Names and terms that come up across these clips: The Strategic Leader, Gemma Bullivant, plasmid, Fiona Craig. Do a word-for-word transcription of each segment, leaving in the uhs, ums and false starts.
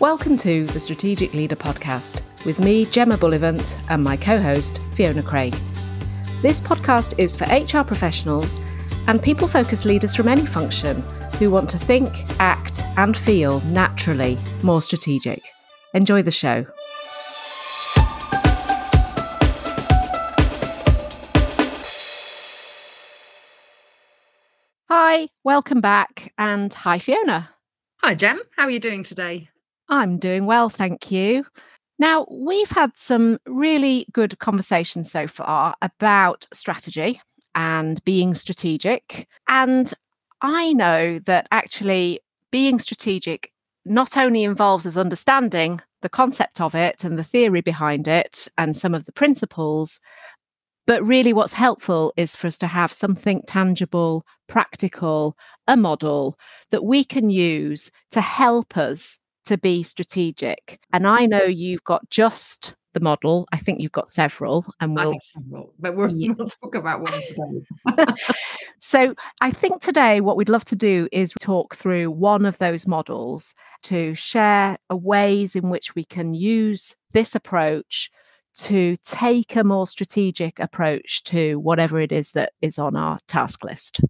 Welcome to the Strategic Leader podcast with me, Gemma Bullivant, and my co-host, Fiona Craig. This podcast is for H R professionals and people-focused leaders from any function who want to think, act, and feel naturally more strategic. Enjoy the show. Hi, welcome back, and hi, Fiona. Hi, Gem. How are you doing today? I'm doing well, thank you. Now, we've had some really good conversations so far about strategy and being strategic. And I know that actually being strategic not only involves us understanding the concept of it and the theory behind it and some of the principles, but really what's helpful is for us to have something tangible, practical, a model that we can use to help us to be strategic. And I know you've got just the model. I think you've got several, and we'll I have several, but we'll, yeah. we'll talk about one today. So I think today what we'd love to do is talk through one of those models to share ways in which we can use this approach to take a more strategic approach to whatever it is that is on our task list.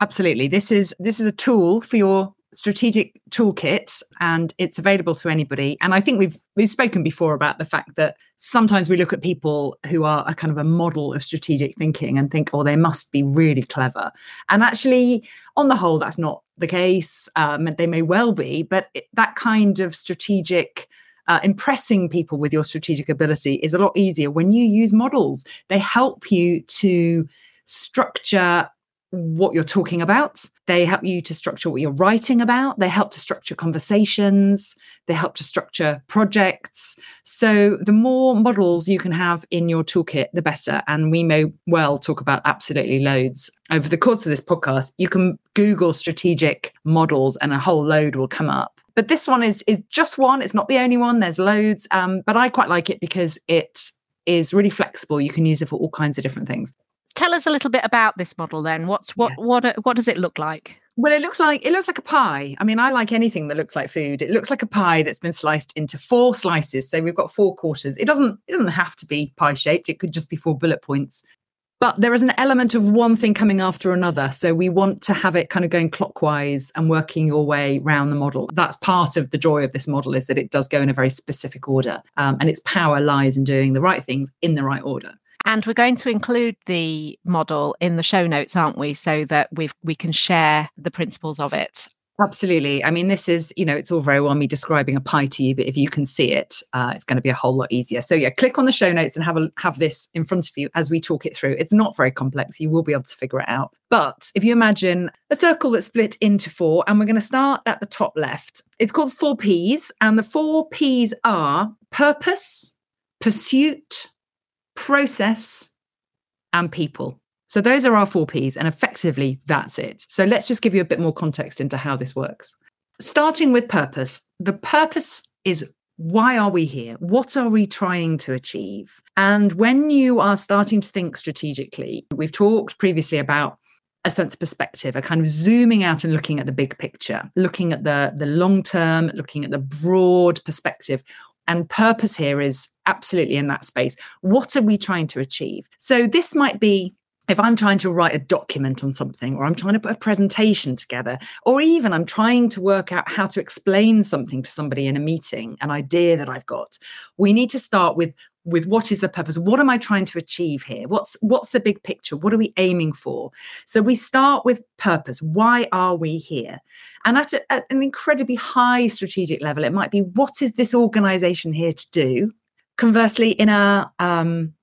Absolutely. This is this is a tool for your strategic toolkit, and it's available to anybody. And I think we've we've spoken before about the fact that sometimes we look at people who are a kind of a model of strategic thinking and think, oh, they must be really clever. And actually, on the whole, that's not the case. Um, they may well be, but it, that kind of strategic Uh, impressing people with your strategic ability is a lot easier when you use models. They help you to structure what you're talking about. They help you to structure what you're writing about. They help to structure conversations. They help to structure projects. So the more models you can have in your toolkit, the better. And we may well talk about absolutely loads. Over the course of this podcast, you can Google strategic models and a whole load will come up. But this one is, is just one. It's not the only one. There's loads. Um, but I quite like it because it is really flexible. You can use it for all kinds of different things. Tell us a little bit about this model then. What's what yes. what what does it look like? Well, it looks like it looks like a pie. I mean, I like anything that looks like food. It looks like a pie that's been sliced into four slices. So we've got four quarters. It doesn't it doesn't have to be pie-shaped. It could just be four bullet points. But there is an element of one thing coming after another. So we want to have it kind of going clockwise and working your way around the model. That's part of the joy of this model, is that it does go in a very specific order. Um, and its power lies in doing the right things in the right order. And we're going to include the model in the show notes, aren't we? So that we've, we can share the principles of it. Absolutely. I mean, this is, you know, it's all very well me describing a pie to you, but if you can see it, uh, it's going to be a whole lot easier. So yeah, click on the show notes and have a, have this in front of you as we talk it through. It's not very complex. You will be able to figure it out. But if you imagine a circle that's split into four, and we're going to start at the top left, it's called four Ps. And the four Ps are purpose, pursuit, process, and people. So those are our four Ps, and effectively that's it. So let's just give you a bit more context into how this works. Starting with purpose. The purpose is, why are we here? What are we trying to achieve? And when you are starting to think strategically, we've talked previously about a sense of perspective, a kind of zooming out and looking at the big picture, looking at the, the long term, looking at the broad perspective. And purpose here is absolutely in that space. What are we trying to achieve? So this might be, if I'm trying to write a document on something, or I'm trying to put a presentation together, or even I'm trying to work out how to explain something to somebody in a meeting, an idea that I've got, we need to start with, with what is the purpose? What am I trying to achieve here? What's, what's the big picture? What are we aiming for? So we start with purpose. Why are we here? And at, a, at an incredibly high strategic level, it might be, what is this organization here to do? Conversely, in a... Um,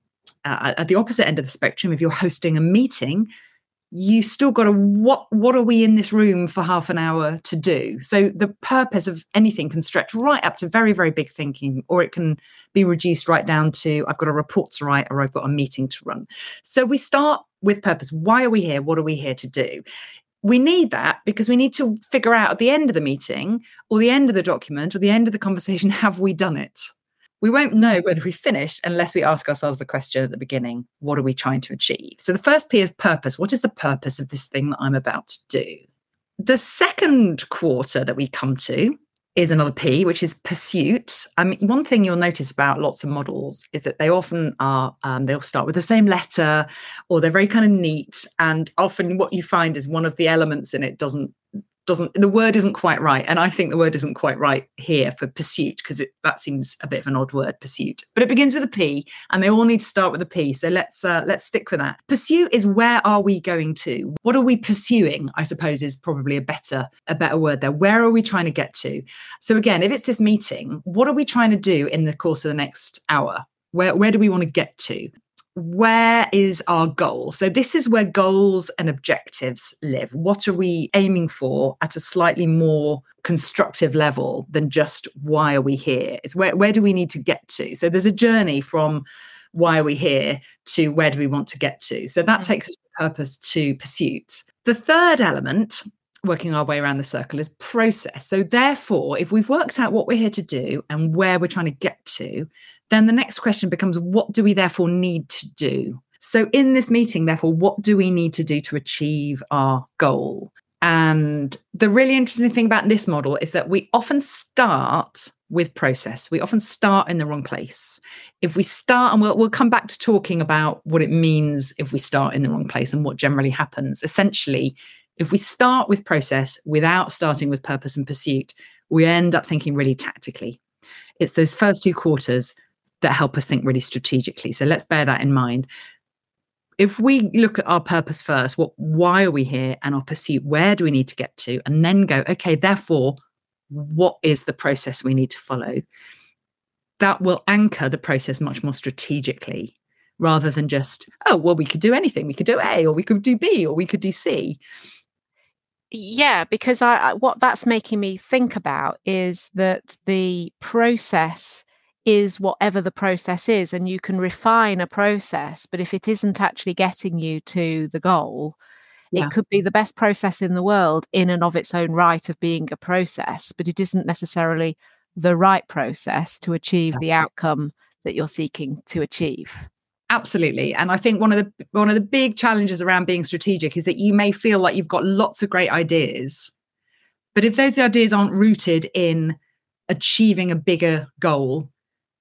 Uh, at the opposite end of the spectrum, if you're hosting a meeting, you still got to, what, what are we in this room for half an hour to do? So the purpose of anything can stretch right up to very, very big thinking, or it can be reduced right down to, I've got a report to write, or I've got a meeting to run. So we start with purpose. Why are we here? What are we here to do? We need that because we need to figure out at the end of the meeting, or the end of the document, or the end of the conversation, have we done it? We won't know whether we finished unless we ask ourselves the question at the beginning, what are we trying to achieve? So the first P is purpose. What is the purpose of this thing that I'm about to do? The second quarter that we come to is another P, which is pursuit. I mean, one thing you'll notice about lots of models is that they often are, um, they'll start with the same letter, or they're very kind of neat. And often what you find is one of the elements in it doesn't, doesn't, the word isn't quite right. And I think the word isn't quite right here for pursuit, because that seems a bit of an odd word, pursuit. But it begins with a P, and they all need to start with a P. So let's uh, let's stick with that. Pursuit is where are we going to? What are we pursuing, I suppose, is probably a better a better word there. Where are we trying to get to? So again, if it's this meeting, what are we trying to do in the course of the next hour? Where where do we want to get to? Where is our goal? So this is where goals and objectives live. What are we aiming for at a slightly more constructive level than just why are we here? It's where, where do we need to get to? So there's a journey from why are we here to where do we want to get to? So that mm-hmm. takes us from purpose to pursuit. The third element, working our way around the circle, is process. So therefore, if we've worked out what we're here to do and where we're trying to get to, then the next question becomes, what do we therefore need to do? So in this meeting, therefore, what do we need to do to achieve our goal? And the really interesting thing about this model is that we often start with process. We often start in the wrong place. If we start, and we'll, we'll come back to talking about what it means if we start in the wrong place and what generally happens. Essentially, if we start with process without starting with purpose and pursuit, we end up thinking really tactically. It's those first two quarters that help us think really strategically. So let's bear that in mind. If we look at our purpose first, what, why are we here, and our pursuit, where do we need to get to? And then go, okay, therefore, what is the process we need to follow? That will anchor the process much more strategically, rather than just, oh, well, we could do anything. We could do A, or we could do B, or we could do C. Yeah, because I, what that's making me think about is that the process is whatever the process is, and you can refine a process, but if it isn't actually getting you to the goal, yeah. It could be the best process in the world in and of its own right of being a process, but it isn't necessarily the right process to achieve that's the right. outcome that you're seeking to achieve. Absolutely. And I think one of the one of the big challenges around being strategic is that you may feel like you've got lots of great ideas, but if those ideas aren't rooted in achieving a bigger goal,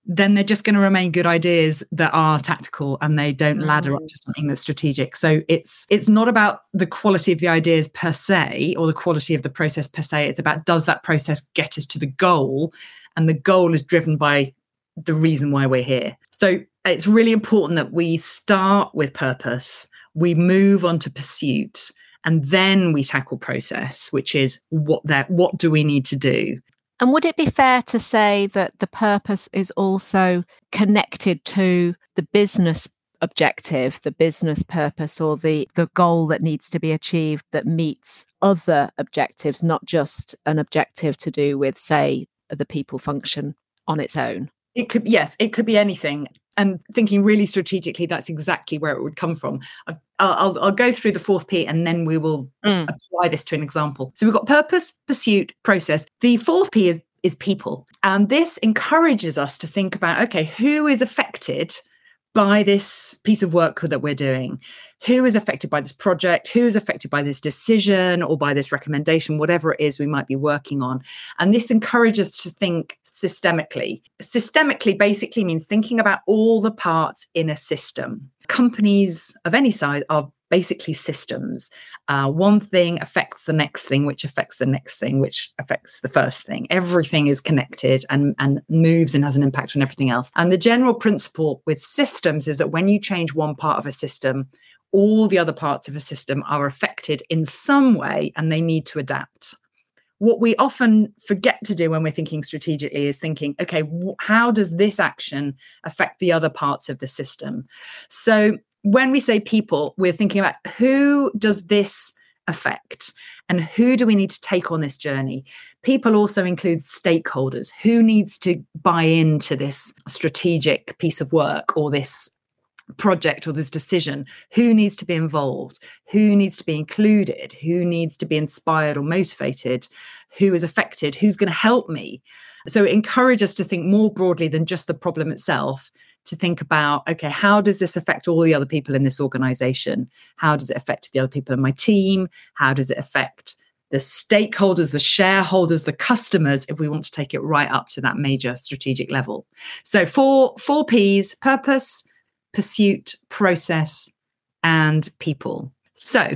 then they're just going to remain good ideas that are tactical, and they don't ladder up to something that's strategic. So it's it's not about the quality of the ideas per se, or the quality of the process per se. It's about, does that process get us to the goal? And the goal is driven by the reason why we're here. So it's really important that we start with purpose, we move on to pursuit, and then we tackle process, which is what that what do we need to do? And would it be fair to say that the purpose is also connected to the business objective, the business purpose, or the, the goal that needs to be achieved that meets other objectives, not just an objective to do with, say, the people function on its own? It could, yes, it could be anything. And thinking really strategically, that's exactly where it would come from. I've, I'll, I'll go through the fourth P, and then we will mm. apply this to an example. So we've got purpose, pursuit, process. The fourth P is, is people. And this encourages us to think about, okay, who is affected by this piece of work that we're doing? Who is affected by this project? Who is affected by this decision or by this recommendation, whatever it is we might be working on? And this encourages us to think systemically. Systemically basically means thinking about all the parts in a system. Companies of any size are basically systems. Uh, one thing affects the next thing, which affects the next thing, which affects the first thing. Everything is connected and, and moves and has an impact on everything else. And the general principle with systems is that when you change one part of a system, all the other parts of a system are affected in some way, and they need to adapt. What we often forget to do when we're thinking strategically is thinking, okay, wh- how does this action affect the other parts of the system? So when we say people, we're thinking about who does this affect and who do we need to take on this journey? People also include stakeholders. Who needs to buy into this strategic piece of work or this project or this decision? Who needs to be involved? Who needs to be included? Who needs to be inspired or motivated? Who is affected? Who's going to help me? So it encourages us to think more broadly than just the problem itself, to think about, okay, how does this affect all the other people in this organization? How does it affect the other people in my team? How does it affect the stakeholders, the shareholders, the customers, if we want to take it right up to that major strategic level. So four, four Ps: purpose, pursuit, process, and people. So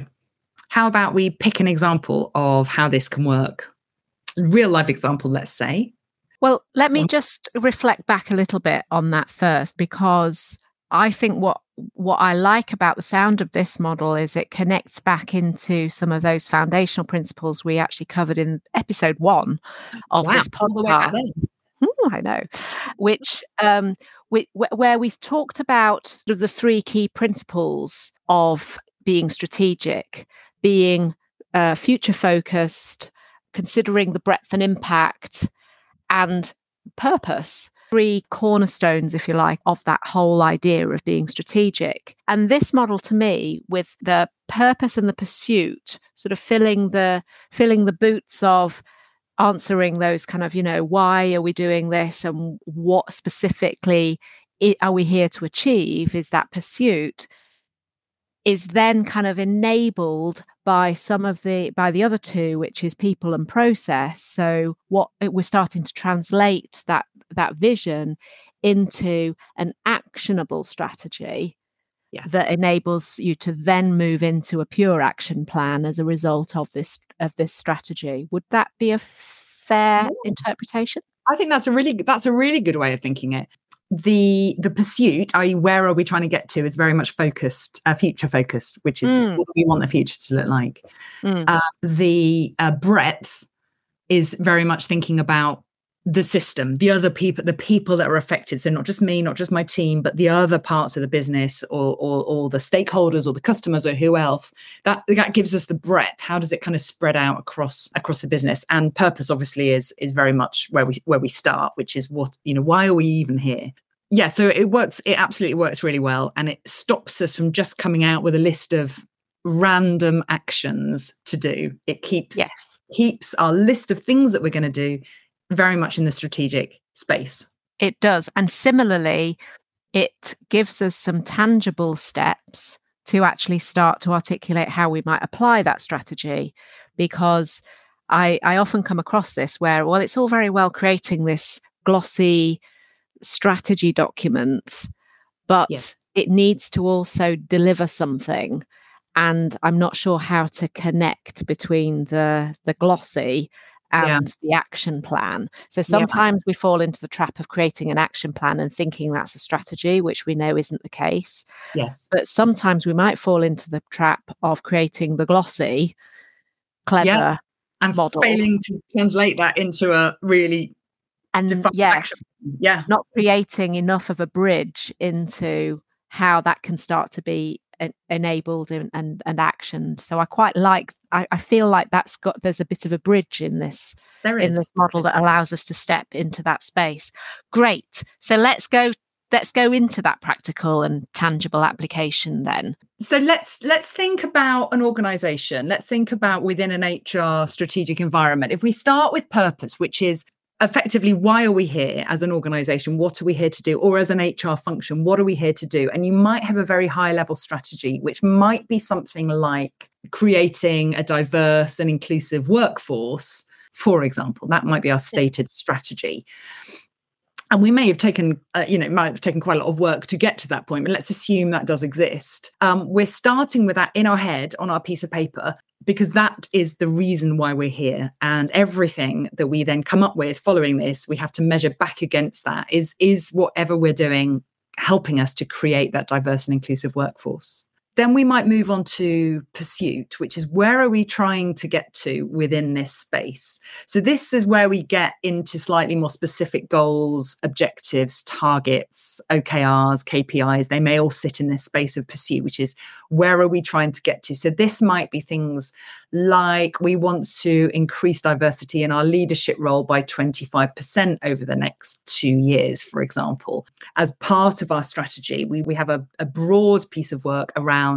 how about we pick an example of how this can work? Real life example, let's say. Well, let me just reflect back a little bit on that first, because I think what what I like about the sound of this model is it connects back into some of those foundational principles we actually covered in episode one of wow, this podcast. Mm, I know, which um, we, where we talked about the three key principles of being strategic, being uh, future focused, considering the breadth and impact, and purpose. Three cornerstones, if you like, of that whole idea of being strategic. And this model, to me, with the purpose and the pursuit, sort of filling the filling the boots of answering those kind of, you know, why are we doing this and what specifically are we here to achieve, is that pursuit is then kind of enabled by some of the by the other two, which is people and process. So what we're starting to translate that that vision into an actionable strategy yes. that enables you to then move into a pure action plan as a result of this of this strategy. Would that be a fair yeah. interpretation? I think that's a really that's a really good way of thinking it. The the pursuit, that is where are we trying to get to, is very much focused, uh, future focused, which is mm. what do we want the future to look like. Mm. Uh, the uh, breadth is very much thinking about the system, the other people, the people that are affected. So not just me, not just my team, but the other parts of the business, or or, or the stakeholders, or the customers, or who else. That that gives us the breadth. How does it kind of spread out across across the business? And purpose, obviously, is is very much where we where we start, which is what, you know, why are we even here? Yeah, so it works. It absolutely works really well, and it stops us from just coming out with a list of random actions to do. It keeps yes. keeps our list of things that we're going to do very much in the strategic space. It does. And similarly, it gives us some tangible steps to actually start to articulate how we might apply that strategy. Because I, I often come across this where, well, it's all very well creating this glossy strategy document, but yeah. it needs to also deliver something. And I'm not sure how to connect between the, the glossy and yeah. the action plan. So sometimes yeah. we fall into the trap of creating an action plan and thinking that's a strategy, which we know isn't the case. Yes. But sometimes we might fall into the trap of creating the glossy, clever yeah. and model, failing to translate that into a really and defined yes, action. Yeah. Not creating enough of a bridge into how that can start to be enabled and, and and actioned. So I quite like I, I feel like that's got there's a bit of a bridge in this there is. in this model that allows us to step into that space. Great. So let's go let's go into that practical and tangible application then. So let's let's think about an organization. Let's think about within an H R strategic environment. If we start with purpose, which is effectively, why are we here as an organization? What are we here to do? Or as an H R function, what are we here to do? And you might have a very high level strategy, which might be something like creating a diverse and inclusive workforce, for example. That might be our stated strategy. And we may have taken, uh, you know, it might have taken quite a lot of work to get to that point, but let's assume that does exist. Um, we're starting with that in our head on our piece of paper, because that is the reason why we're here. And everything that we then come up with following this, we have to measure back against that. Is, is whatever we're doing helping us to create that diverse and inclusive workforce? Then we might move on to pursuit, which is where are we trying to get to within this space? So this is where we get into slightly more specific goals, objectives, targets, O K Rs, K P Is. They may all sit in this space of pursuit, which is where are we trying to get to? So this might be things like we want to increase diversity in our leadership role by twenty-five percent over the next two years, for example. As part of our strategy, we, we have a, a broad piece of work around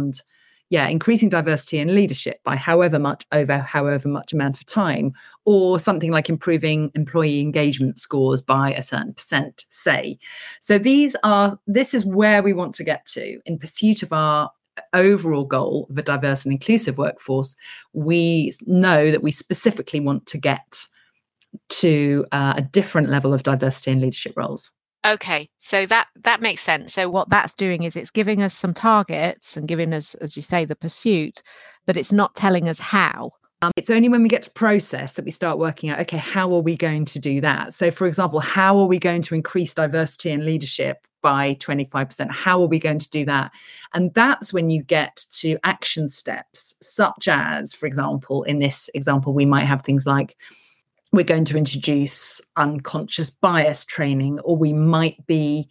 yeah, increasing diversity in leadership by however much over however much amount of time, or something like improving employee engagement scores by a certain percent, say. So these are, this is where we want to get to in pursuit of our overall goal of a diverse and inclusive workforce, we know that we specifically want to get to uh, a different level of diversity in leadership roles. Okay, so that that makes sense. So what that's doing is it's giving us some targets and giving us, as you say, the pursuit, but it's not telling us how. Um, it's only when we get to process that we start working out, okay, how are we going to do that? So, for example, how are we going to increase diversity in leadership by twenty-five percent? How are we going to do that? And that's when you get to action steps, such as, for example, in this example, we might have things like, we're going to introduce unconscious bias training, or we might be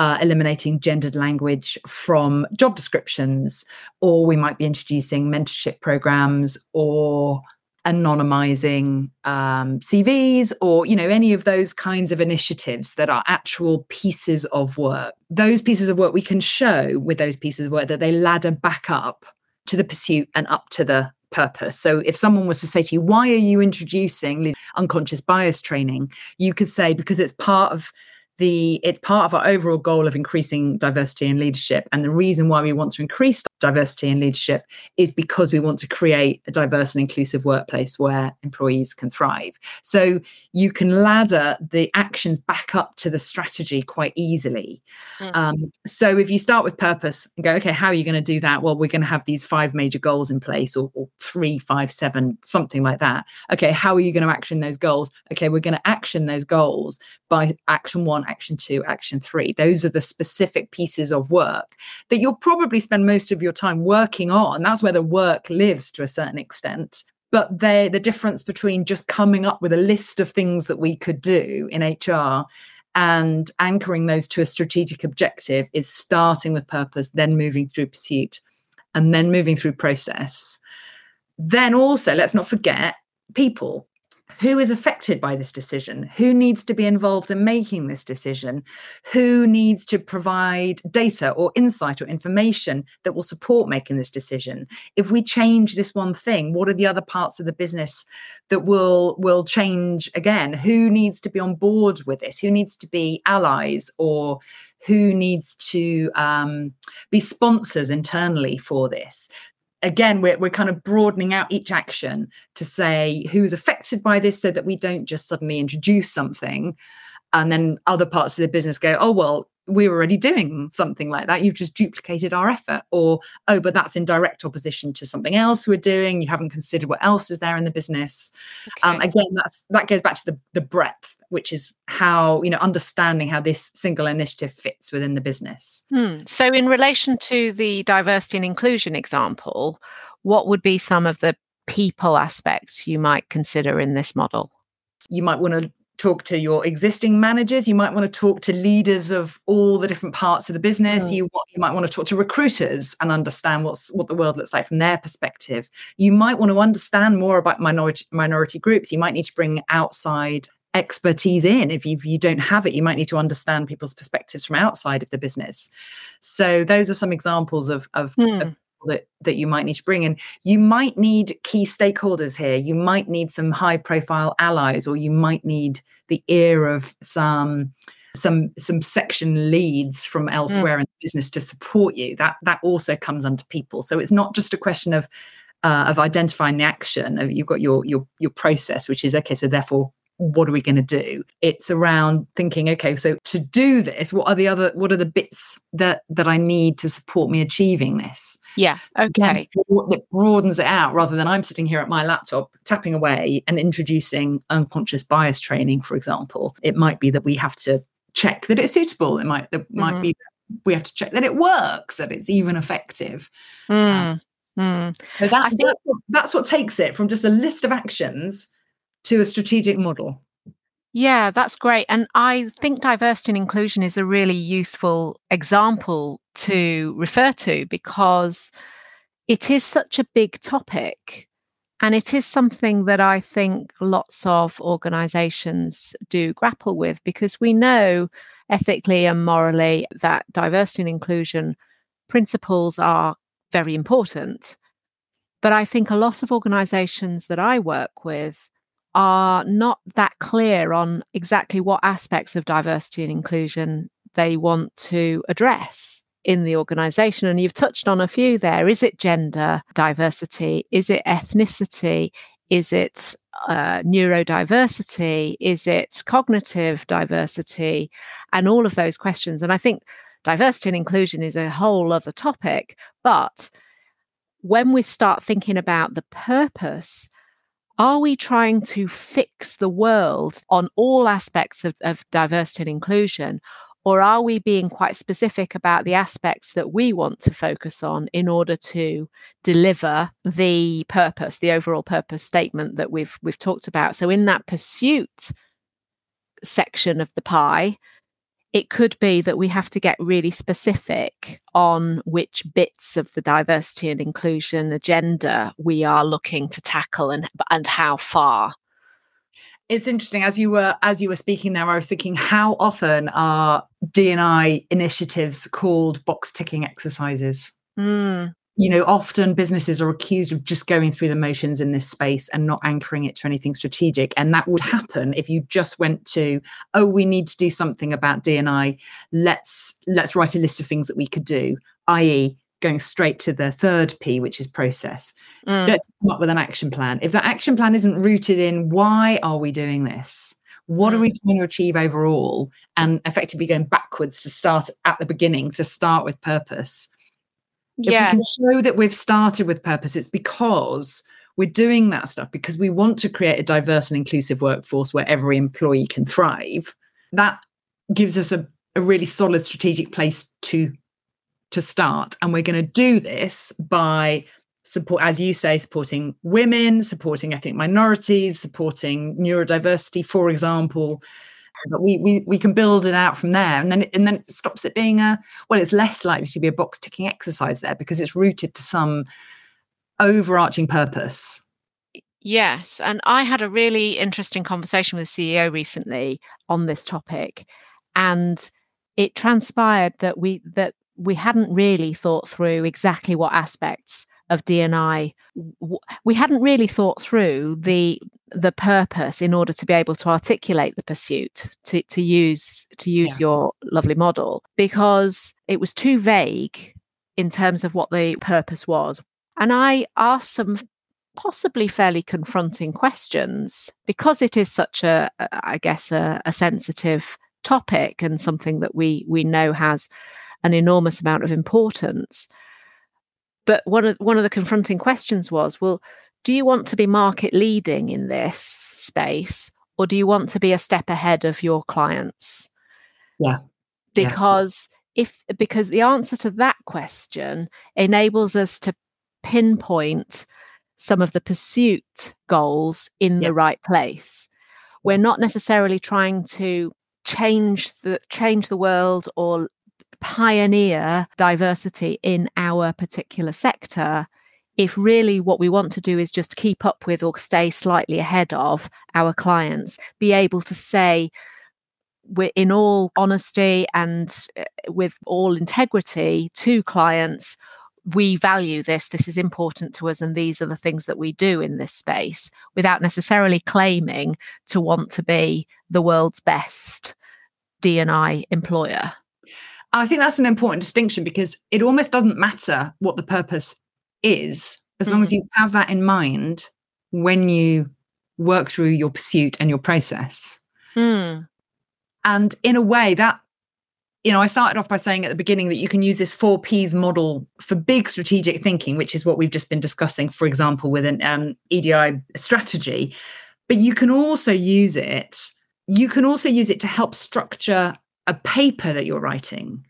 uh, eliminating gendered language from job descriptions, or we might be introducing mentorship programs or anonymizing um, C Vs, or, you know, any of those kinds of initiatives that are actual pieces of work. Those pieces of work, we can show with those pieces of work that they ladder back up to the pursuit and up to the purpose. So if someone was to say to you, why are you introducing unconscious bias training? You could say, because it's part of the, it's part of our overall goal of increasing diversity in leadership. And the reason why we want to increase diversity in leadership is because we want to create a diverse and inclusive workplace where employees can thrive. So you can ladder the actions back up to the strategy quite easily. Mm. Um, so if you start with purpose and go, okay, how are you going to do that? Well, we're going to have these five major goals in place, or, or three, five, seven, something like that. Okay, how are you going to action those goals? Okay, we're going to action those goals by action one, action two, action three. Those are the specific pieces of work that you'll probably spend most of your time working on. That's where the work lives to a certain extent. But they, the difference between just coming up with a list of things that we could do in H R and anchoring those to a strategic objective is starting with purpose, then moving through pursuit, and then moving through process. Then also, let's not forget people. Who is affected by this decision? Who needs to be involved in making this decision? Who needs to provide data or insight or information that will support making this decision? If we change this one thing, what are the other parts of the business that will, will change again? Who needs to be on board with this? Who needs to be allies, or who needs to um, be sponsors internally for this? Again, we're we're kind of broadening out each action to say who is affected by this, so that we don't just suddenly introduce something and then other parts of the business go, oh, well, we're already doing something like that. You've just duplicated our effort. Or, oh, but that's in direct opposition to something else we're doing. You haven't considered what else is there in the business. Okay. Um, again, that's that goes back to the, the breadth, which is how, you know, understanding how this single initiative fits within the business. Hmm. So in relation to the diversity and inclusion example, what would be some of the people aspects you might consider in this model? You might want to talk to your existing managers. You might want to talk to leaders of all the different parts of the business. Mm. You, you might want to talk to recruiters and understand what's what the world looks like from their perspective. You might want to understand more about minority minority groups. You might need to bring outside expertise in. If you, if you don't have it, you might need to understand people's perspectives from outside of the business. So those are some examples of, of, mm. of that that you might need to bring in. You might need key stakeholders here. You might need some high profile allies, or you might need the ear of some some some section leads from elsewhere mm. in the business to support you. That that also comes under people. So it's not just a question of uh, of identifying the action. You've got your your your process, which is okay. So therefore, what are we going to do? It's around thinking, okay, so to do this, what are the other, what are the bits that, that I need to support me achieving this? Yeah. Okay. That broadens it out, rather than I'm sitting here at my laptop tapping away and introducing unconscious bias training, for example. It might be that we have to check that it's suitable. It might, it mm-hmm. might be that we have to check that it works, that it's even effective. Mm. Um, mm. So that, I think- that's, what, that's what takes it from just a list of actions to a strategic model. Yeah, that's great. And I think diversity and inclusion is a really useful example to refer to, because it is such a big topic, and it is something that I think lots of organizations do grapple with, because we know ethically and morally that diversity and inclusion principles are very important. But I think a lot of organizations that I work with are not that clear on exactly what aspects of diversity and inclusion they want to address. in the organisation. And you've touched on a few there. Is it gender diversity? Is it ethnicity? Is it uh, neurodiversity? Is it cognitive diversity? And all of those questions. And I think diversity and inclusion is a whole other topic. But when we start thinking about the purpose, are we trying to fix the world on all aspects of, of diversity and inclusion? Or are we being quite specific about the aspects that we want to focus on in order to deliver the purpose, the overall purpose statement that we've we've talked about? So in that pursuit section of the pie, it could be that we have to get really specific on which bits of the diversity and inclusion agenda we are looking to tackle and, and how far. It's interesting, as you were as you were speaking there, I was thinking, how often are D and I initiatives called box-ticking exercises? Mm. You know, often businesses are accused of just going through the motions in this space and not anchoring it to anything strategic. And that would happen if you just went to, oh, we need to do something about D and I. Let's let's write a list of things that we could do, that is, going straight to the third P, which is process. Mm. Let's come up with an action plan. If that action plan isn't rooted in why are we doing this, what mm. are we trying to achieve overall, and effectively going backwards to start at the beginning, to start with purpose. Yeah. If we can show that we've started with purpose, it's because we're doing that stuff, because we want to create a diverse and inclusive workforce where every employee can thrive. That gives us a, a really solid strategic place to to start. And we're going to do this by support, as you say, supporting women, supporting ethnic minorities, supporting neurodiversity, for example. But we we we can build it out from there. And then it, and then it stops it being a, well, it's less likely to be a box ticking exercise there, because it's rooted to some overarching purpose. Yes. And I had a really interesting conversation with the C E O recently on this topic. And it transpired that we, that, we hadn't really thought through exactly what aspects of D and I we hadn't really thought through the the purpose in order to be able to articulate the pursuit, to to use to use yeah. your lovely model, because it was too vague in terms of what the purpose was. And I asked some possibly fairly confronting questions, because it is such a, I guess, a, a sensitive topic, and something that we we know has an enormous amount of importance. But one of one of the confronting questions was, well, do you want to be market leading in this space, or do you want to be a step ahead of your clients? Yeah. Because yeah. if because the answer to that question enables us to pinpoint some of the pursuit goals in yeah. the right place. We're not necessarily trying to change the change the world or pioneer diversity in our particular sector, if really what we want to do is just keep up with or stay slightly ahead of our clients, be able to say, we're in all honesty and with all integrity to clients, we value this, this is important to us, and these are the things that we do in this space, without necessarily claiming to want to be the world's best D and I employer. I think that's an important distinction, because it almost doesn't matter what the purpose is, as long mm. as you have that in mind when you work through your pursuit and your process. Mm. And in a way that, you know, I started off by saying at the beginning that you can use this four P's model for big strategic thinking, which is what we've just been discussing, for example, with an um, E D I strategy. But you can also use it, you can also use it to help structure a paper that you're writing,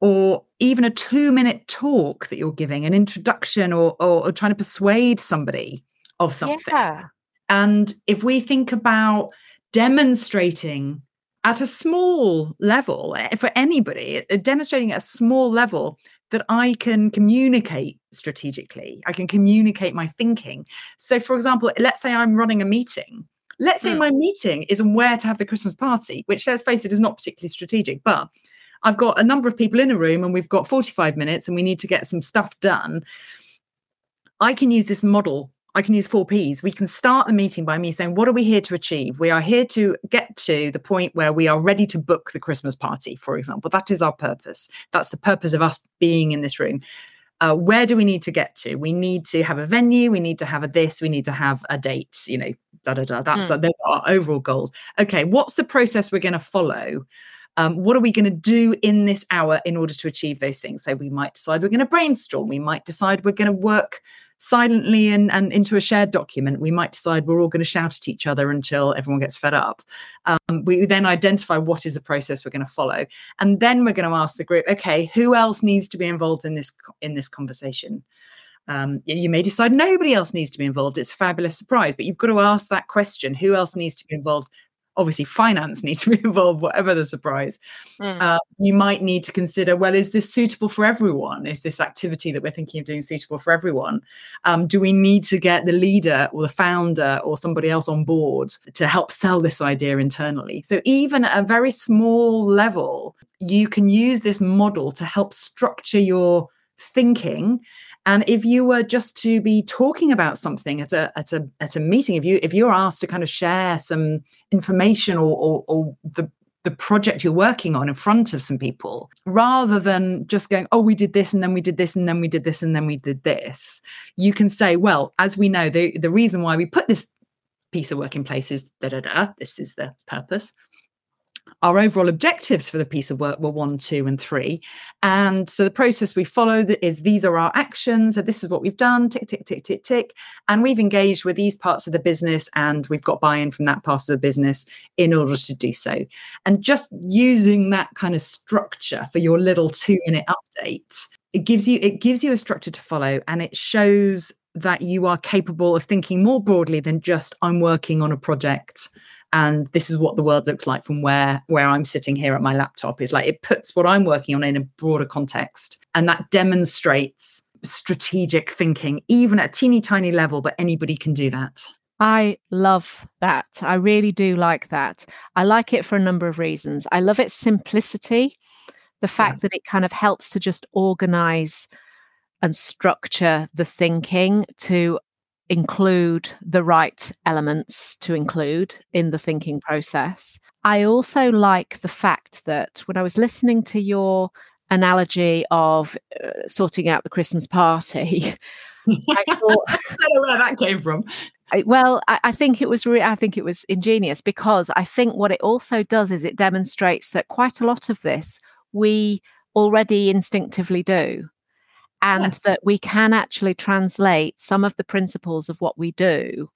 or even a two-minute talk that you're giving, an introduction, or, or, or trying to persuade somebody of something. Yeah. And if we think about demonstrating at a small level, for anybody, demonstrating at a small level that I can communicate strategically, I can communicate my thinking. So, for example, let's say I'm running a meeting. Let's say mm. my meeting is on where to have the Christmas party, which, let's face it, is not particularly strategic, but I've got a number of people in a room and we've got forty-five minutes and we need to get some stuff done. I can use this model I can use four Ps. We can start the meeting by me saying, what are we here to achieve? We are here to get to the point where we are ready to book the Christmas party, for example. That is our purpose. That's the purpose of us being in this room. Uh, where do we need to get to? We need to have a venue. We need to have a this. We need to have a date, you know, da, da, da. That's mm. uh, those are our overall goals. Okay, what's the process we're going to follow? Um, what are we going to do in this hour in order to achieve those things? So we might decide we're going to brainstorm. We might decide we're going to work silently and, and into a shared document. We might decide we're all going to shout at each other until everyone gets fed up. Um, we then identify what is the process we're going to follow. And then we're going to ask the group, okay, who else needs to be involved in this in this conversation? Um, you may decide nobody else needs to be involved. It's a fabulous surprise, but you've got to ask that question. Who else needs to be involved? Obviously, finance needs to be involved, whatever the surprise. Mm. Uh, you might need to consider, well, is this suitable for everyone? Is this activity that we're thinking of doing suitable for everyone? Um, do we need to get the leader or the founder or somebody else on board to help sell this idea internally? So even at a very small level, you can use this model to help structure your thinking. And if you were just to be talking about something at a at a at a meeting, if you if you're asked to kind of share some information or, or, or the the project you're working on in front of some people, rather than just going, oh, we did this and then we did this and then we did this and then we did this, you can say, well, as we know, the the reason why we put this piece of work in place is da da da. This is the purpose. Our overall objectives for the piece of work were one, two, and three. And so the process we follow is these are our actions. So this is what we've done, tick, tick, tick, tick, tick. And we've engaged with these parts of the business and we've got buy-in from that part of the business in order to do so. And just using that kind of structure for your little two-minute update, it gives you it gives you a structure to follow, and it shows that you are capable of thinking more broadly than just I'm working on a project and this is what the world looks like from where, where I'm sitting here at my laptop. Is like it puts what I'm working on in a broader context. And that demonstrates strategic thinking, even at a teeny tiny level, but anybody can do that. I love that. I really do like that. I like it for a number of reasons. I love its simplicity, the fact yeah. that it kind of helps to just organize and structure the thinking to include the right elements to include in the thinking process. I also like the fact that when I was listening to your analogy of uh, sorting out the Christmas party, I thought, I don't know where that came from. I, well, I, I think it was. Re- I think it was ingenious, because I think what it also does is it demonstrates that quite a lot of this we already instinctively do. And yes. that we can actually translate some of the principles of what we do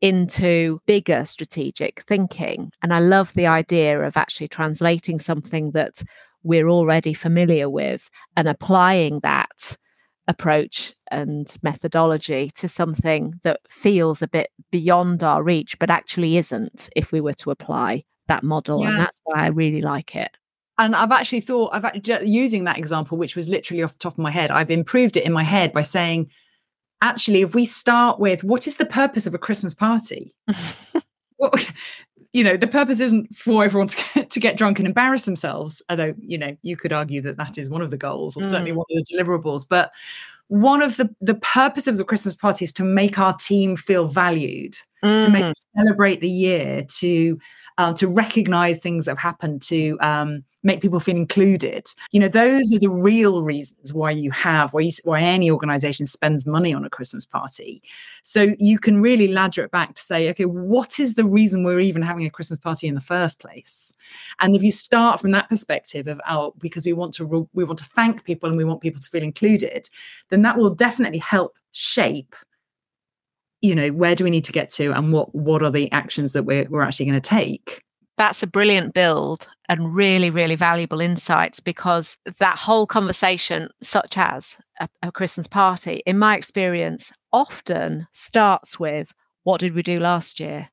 into bigger strategic thinking. And I love the idea of actually translating something that we're already familiar with and applying that approach and methodology to something that feels a bit beyond our reach, but actually isn't if we were to apply that model. Yeah. And that's why I really like it. And I've actually thought, I've actually, using that example, which was literally off the top of my head, I've improved it in my head by saying, actually, if we start with what is the purpose of a Christmas party? Well, you know, the purpose isn't for everyone to get, to get drunk and embarrass themselves, although, you know, you could argue that that is one of the goals, or mm. certainly one of the deliverables. But one of the, the purpose of the Christmas party is to make our team feel valued, mm. to make, celebrate the year, to uh, to recognise things that have happened, to um, make people feel included. You know, those are the real reasons why you have, why, you, why any organisation spends money on a Christmas party. So you can really ladder it back to say, okay, what is the reason we're even having a Christmas party in the first place? And if you start from that perspective of, oh, because we want to re- we want to thank people and we want people to feel included, then that will definitely help shape, you know, where do we need to get to and what what are the actions that we're, we're actually going to take. That's a brilliant build and really, really valuable insights, because that whole conversation, such as a, a Christmas party, in my experience, often starts with, what did we do last year?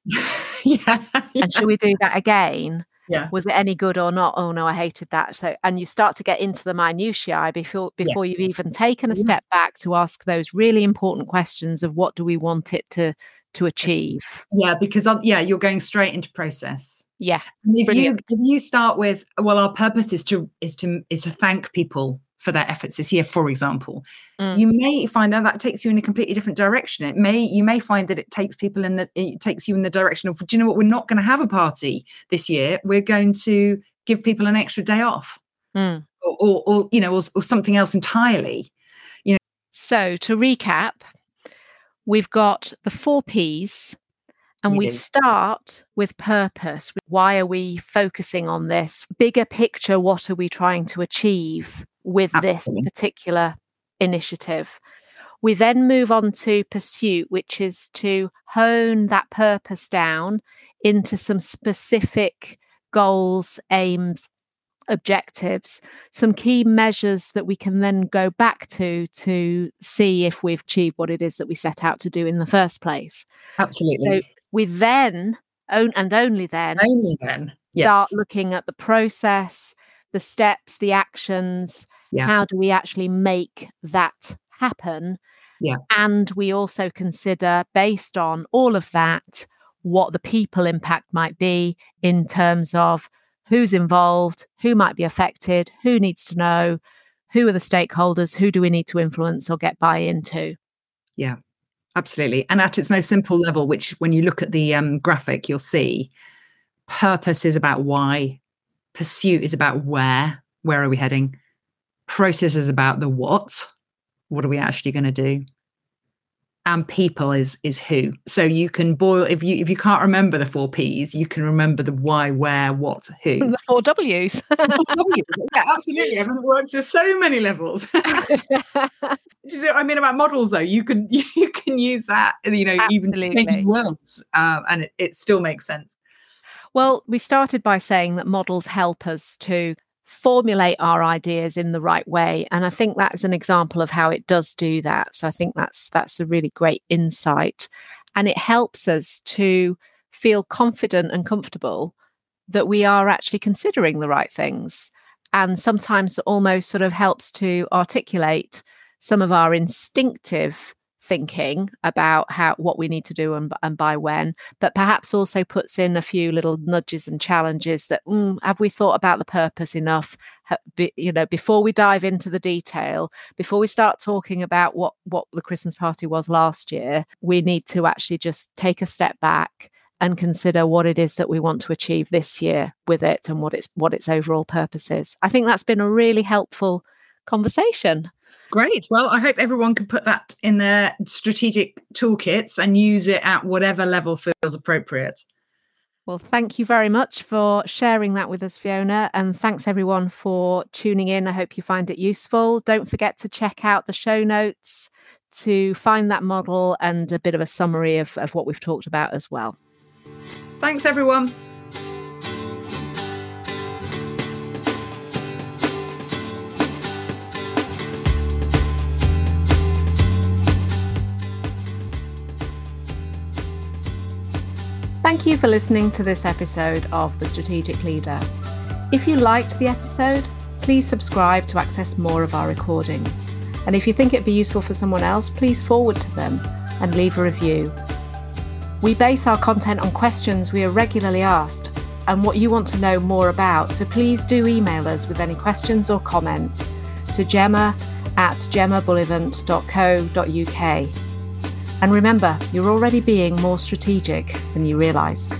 yeah, yeah. And should we do that again? Yeah. Was it any good or not? Oh, no, I hated that. So, and you start to get into the minutiae before before yes. you've even taken a yes. step back to ask those really important questions of what do we want it to to achieve? Yeah, because, I'm, yeah, you're going straight into process. Yeah. And if Brilliant. you if you start with, well, our purpose is to is to is to thank people for their efforts this year, for example, mm. you may find that that takes you in a completely different direction. It may, you may find that it takes people in the, it takes you in the direction of, do you know what, we're not going to have a party this year. We're going to give people an extra day off mm. or, or, or, you know, or, or something else entirely, you know. So to recap, we've got the four P's, and we, we start with purpose. Why are we focusing on this? Bigger picture, what are we trying to achieve with Absolutely. This particular initiative? We then move on to pursuit, which is to hone that purpose down into some specific goals, aims, objectives, some key measures that we can then go back to to see if we've achieved what it is that we set out to do in the first place. Absolutely. So we then, and only then, only then yes. start looking at the process, the steps, the actions, yeah. how do we actually make that happen? Yeah. And we also consider, based on all of that, what the people impact might be in terms of who's involved, who might be affected, who needs to know, who are the stakeholders, who do we need to influence or get buy-in to? Yeah, absolutely. And at its most simple level, which when you look at the um, graphic, you'll see purpose is about why. Pursuit is about where, where are we heading? Process is about the what, what are we actually going to do? And people is is who. So you can boil, if you if you can't remember the four P's, you can remember the why, where, what, who. The four W's. The four W's. Yeah, absolutely. Everything works at so many levels. Do you know what I mean about models though? You can you can use that, you know, absolutely. Even making words, uh, and it, it still makes sense. Well, we started by saying that models help us to formulate our ideas in the right way. And I think that's an example of how it does do that. So I think that's that's a really great insight. And it helps us to feel confident and comfortable that we are actually considering the right things. And sometimes almost sort of helps to articulate some of our instinctive thinking about how what we need to do and, and by when, but perhaps also puts in a few little nudges and challenges that mm, have we thought about the purpose enough? Have, be, you know, before we dive into the detail, before we start talking about what what the Christmas party was last year, we need to actually just take a step back and consider what it is that we want to achieve this year with it and what its what its overall purpose is. I think that's been a really helpful conversation. Great. Well, I hope everyone can put that in their strategic toolkits and use it at whatever level feels appropriate. Well, thank you very much for sharing that with us, Fiona. And thanks, everyone, for tuning in. I hope you find it useful. Don't forget to check out the show notes to find that model and a bit of a summary of, of what we've talked about as well. Thanks, everyone. Thank you for listening to this episode of The Strategic Leader. If you liked the episode, please subscribe to access more of our recordings. And if you think it'd be useful for someone else, please forward to them and leave a review. We base our content on questions we are regularly asked and what you want to know more about, so please do email us with any questions or comments to gemma at gemma bullivant dot co dot uk. And remember, you're already being more strategic than you realise.